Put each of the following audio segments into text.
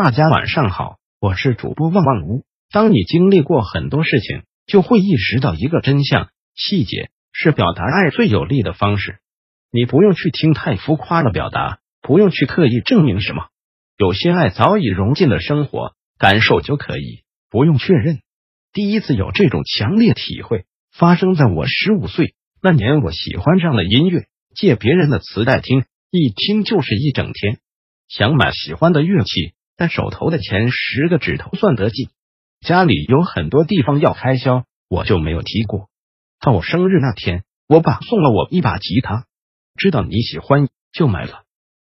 大家晚上好，我是主播旺旺屋。当你经历过很多事情，就会意识到一个真相：细节是表达爱最有力的方式。你不用去听太浮夸的表达，不用去刻意证明什么，有些爱早已融进了生活，感受就可以，不用确认。第一次有这种强烈体会，发生在我15岁那年，我喜欢上了音乐，借别人的磁带听，一听就是一整天。想买喜欢的乐器，但手头的钱10个指头算得尽，家里有很多地方要开销，我就没有提过。到我生日那天，我爸送了我一把吉他，知道你喜欢就买了。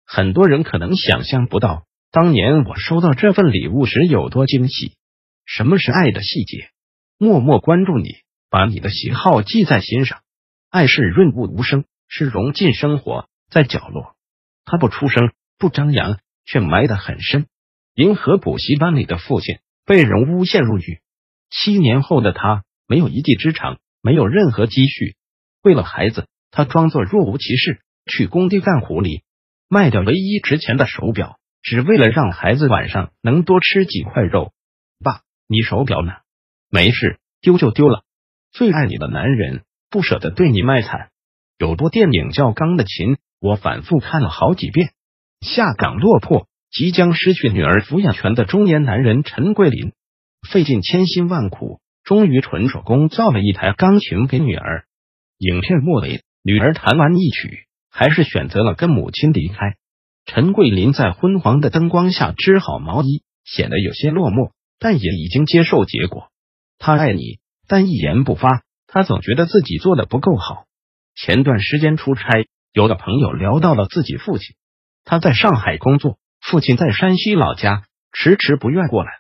很多人可能想象不到，当年我收到这份礼物时有多惊喜。什么是爱的细节？默默关注你，把你的喜好记在心上。爱是润物无声，是融进生活，在角落，它不出声，不张扬，却埋得很深。银河补习班里的父亲被人诬陷入狱，7年后的他没有一技之长，没有任何积蓄。为了孩子，他装作若无其事，去工地干活力，卖掉唯一值钱的手表，只为了让孩子晚上能多吃几块肉。爸，你手表呢？没事，丢就丢了。最爱你的男人不舍得对你卖惨。有部电影叫《钢的琴》，我反复看了好几遍。下岗落魄，即将失去女儿抚养权的中年男人陈桂林，费尽千辛万苦，终于纯手工造了一台钢琴给女儿。影片末尾，女儿弹完一曲，还是选择了跟母亲离开。陈桂林在昏黄的灯光下织好毛衣，显得有些落寞，但也已经接受结果。他爱你，但一言不发，他总觉得自己做的不够好。前段时间出差，有的朋友聊到了自己父亲。他在上海工作，父亲在山西老家，迟迟不愿过来。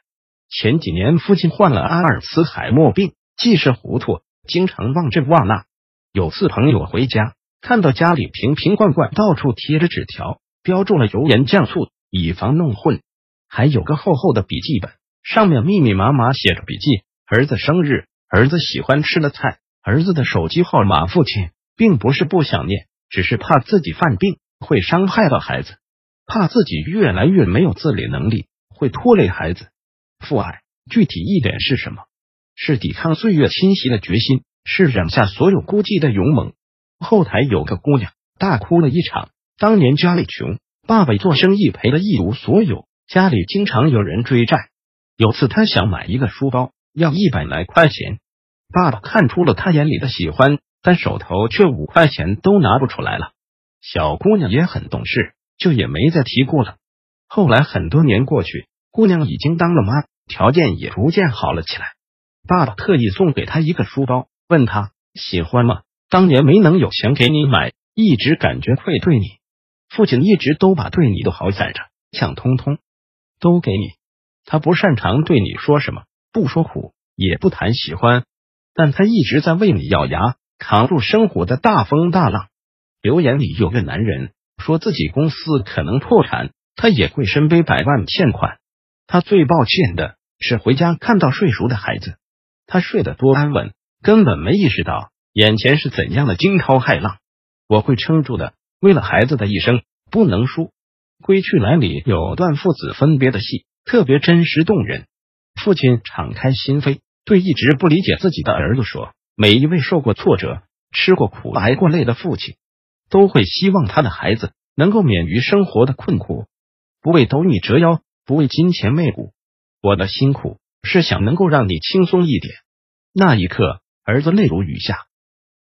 前几年父亲患了阿尔茨海默病，记事糊涂，经常忘这忘那。有次朋友回家，看到家里瓶瓶罐罐到处贴着纸条，标注了油盐酱醋，以防弄混。还有个厚厚的笔记本，上面密密麻麻写着笔记：儿子生日，儿子喜欢吃的菜，儿子的手机号码。父亲并不是不想念，只是怕自己犯病会伤害到孩子，怕自己越来越没有自理能力，会拖累孩子。父爱具体一点是什么？是抵抗岁月侵袭的决心，是忍下所有孤寂的勇猛。后台有个姑娘大哭了一场，当年家里穷，爸爸做生意赔了一无所有，家里经常有人追债。有次她想买一个书包，要100来块钱，爸爸看出了她眼里的喜欢，但手头却5块钱都拿不出来了。小姑娘也很懂事，就也没再提过了。后来很多年过去，姑娘已经当了妈，条件也逐渐好了起来。爸爸特意送给她一个书包，问她喜欢吗？当年没能有钱给你买，一直感觉愧对你。父亲一直都把对你的好攒着，想通通都给你。他不擅长对你说什么，不说苦，也不谈喜欢，但他一直在为你咬牙，扛住生活的大风大浪。留言里有个男人说自己公司可能破产，他也会身背100万欠款。他最抱歉的是回家看到睡熟的孩子，他睡得多安稳，根本没意识到眼前是怎样的惊涛骇浪。我会撑住的，为了孩子的一生不能输。归去来里有段父子分别的戏，特别真实动人。父亲敞开心扉，对一直不理解自己的儿子说，每一位受过挫折，吃过苦，挨过累的父亲都会希望他的孩子能够免于生活的困苦，不为斗米折腰，不为金钱媚骨。我的辛苦是想能够让你轻松一点。那一刻，儿子泪如雨下，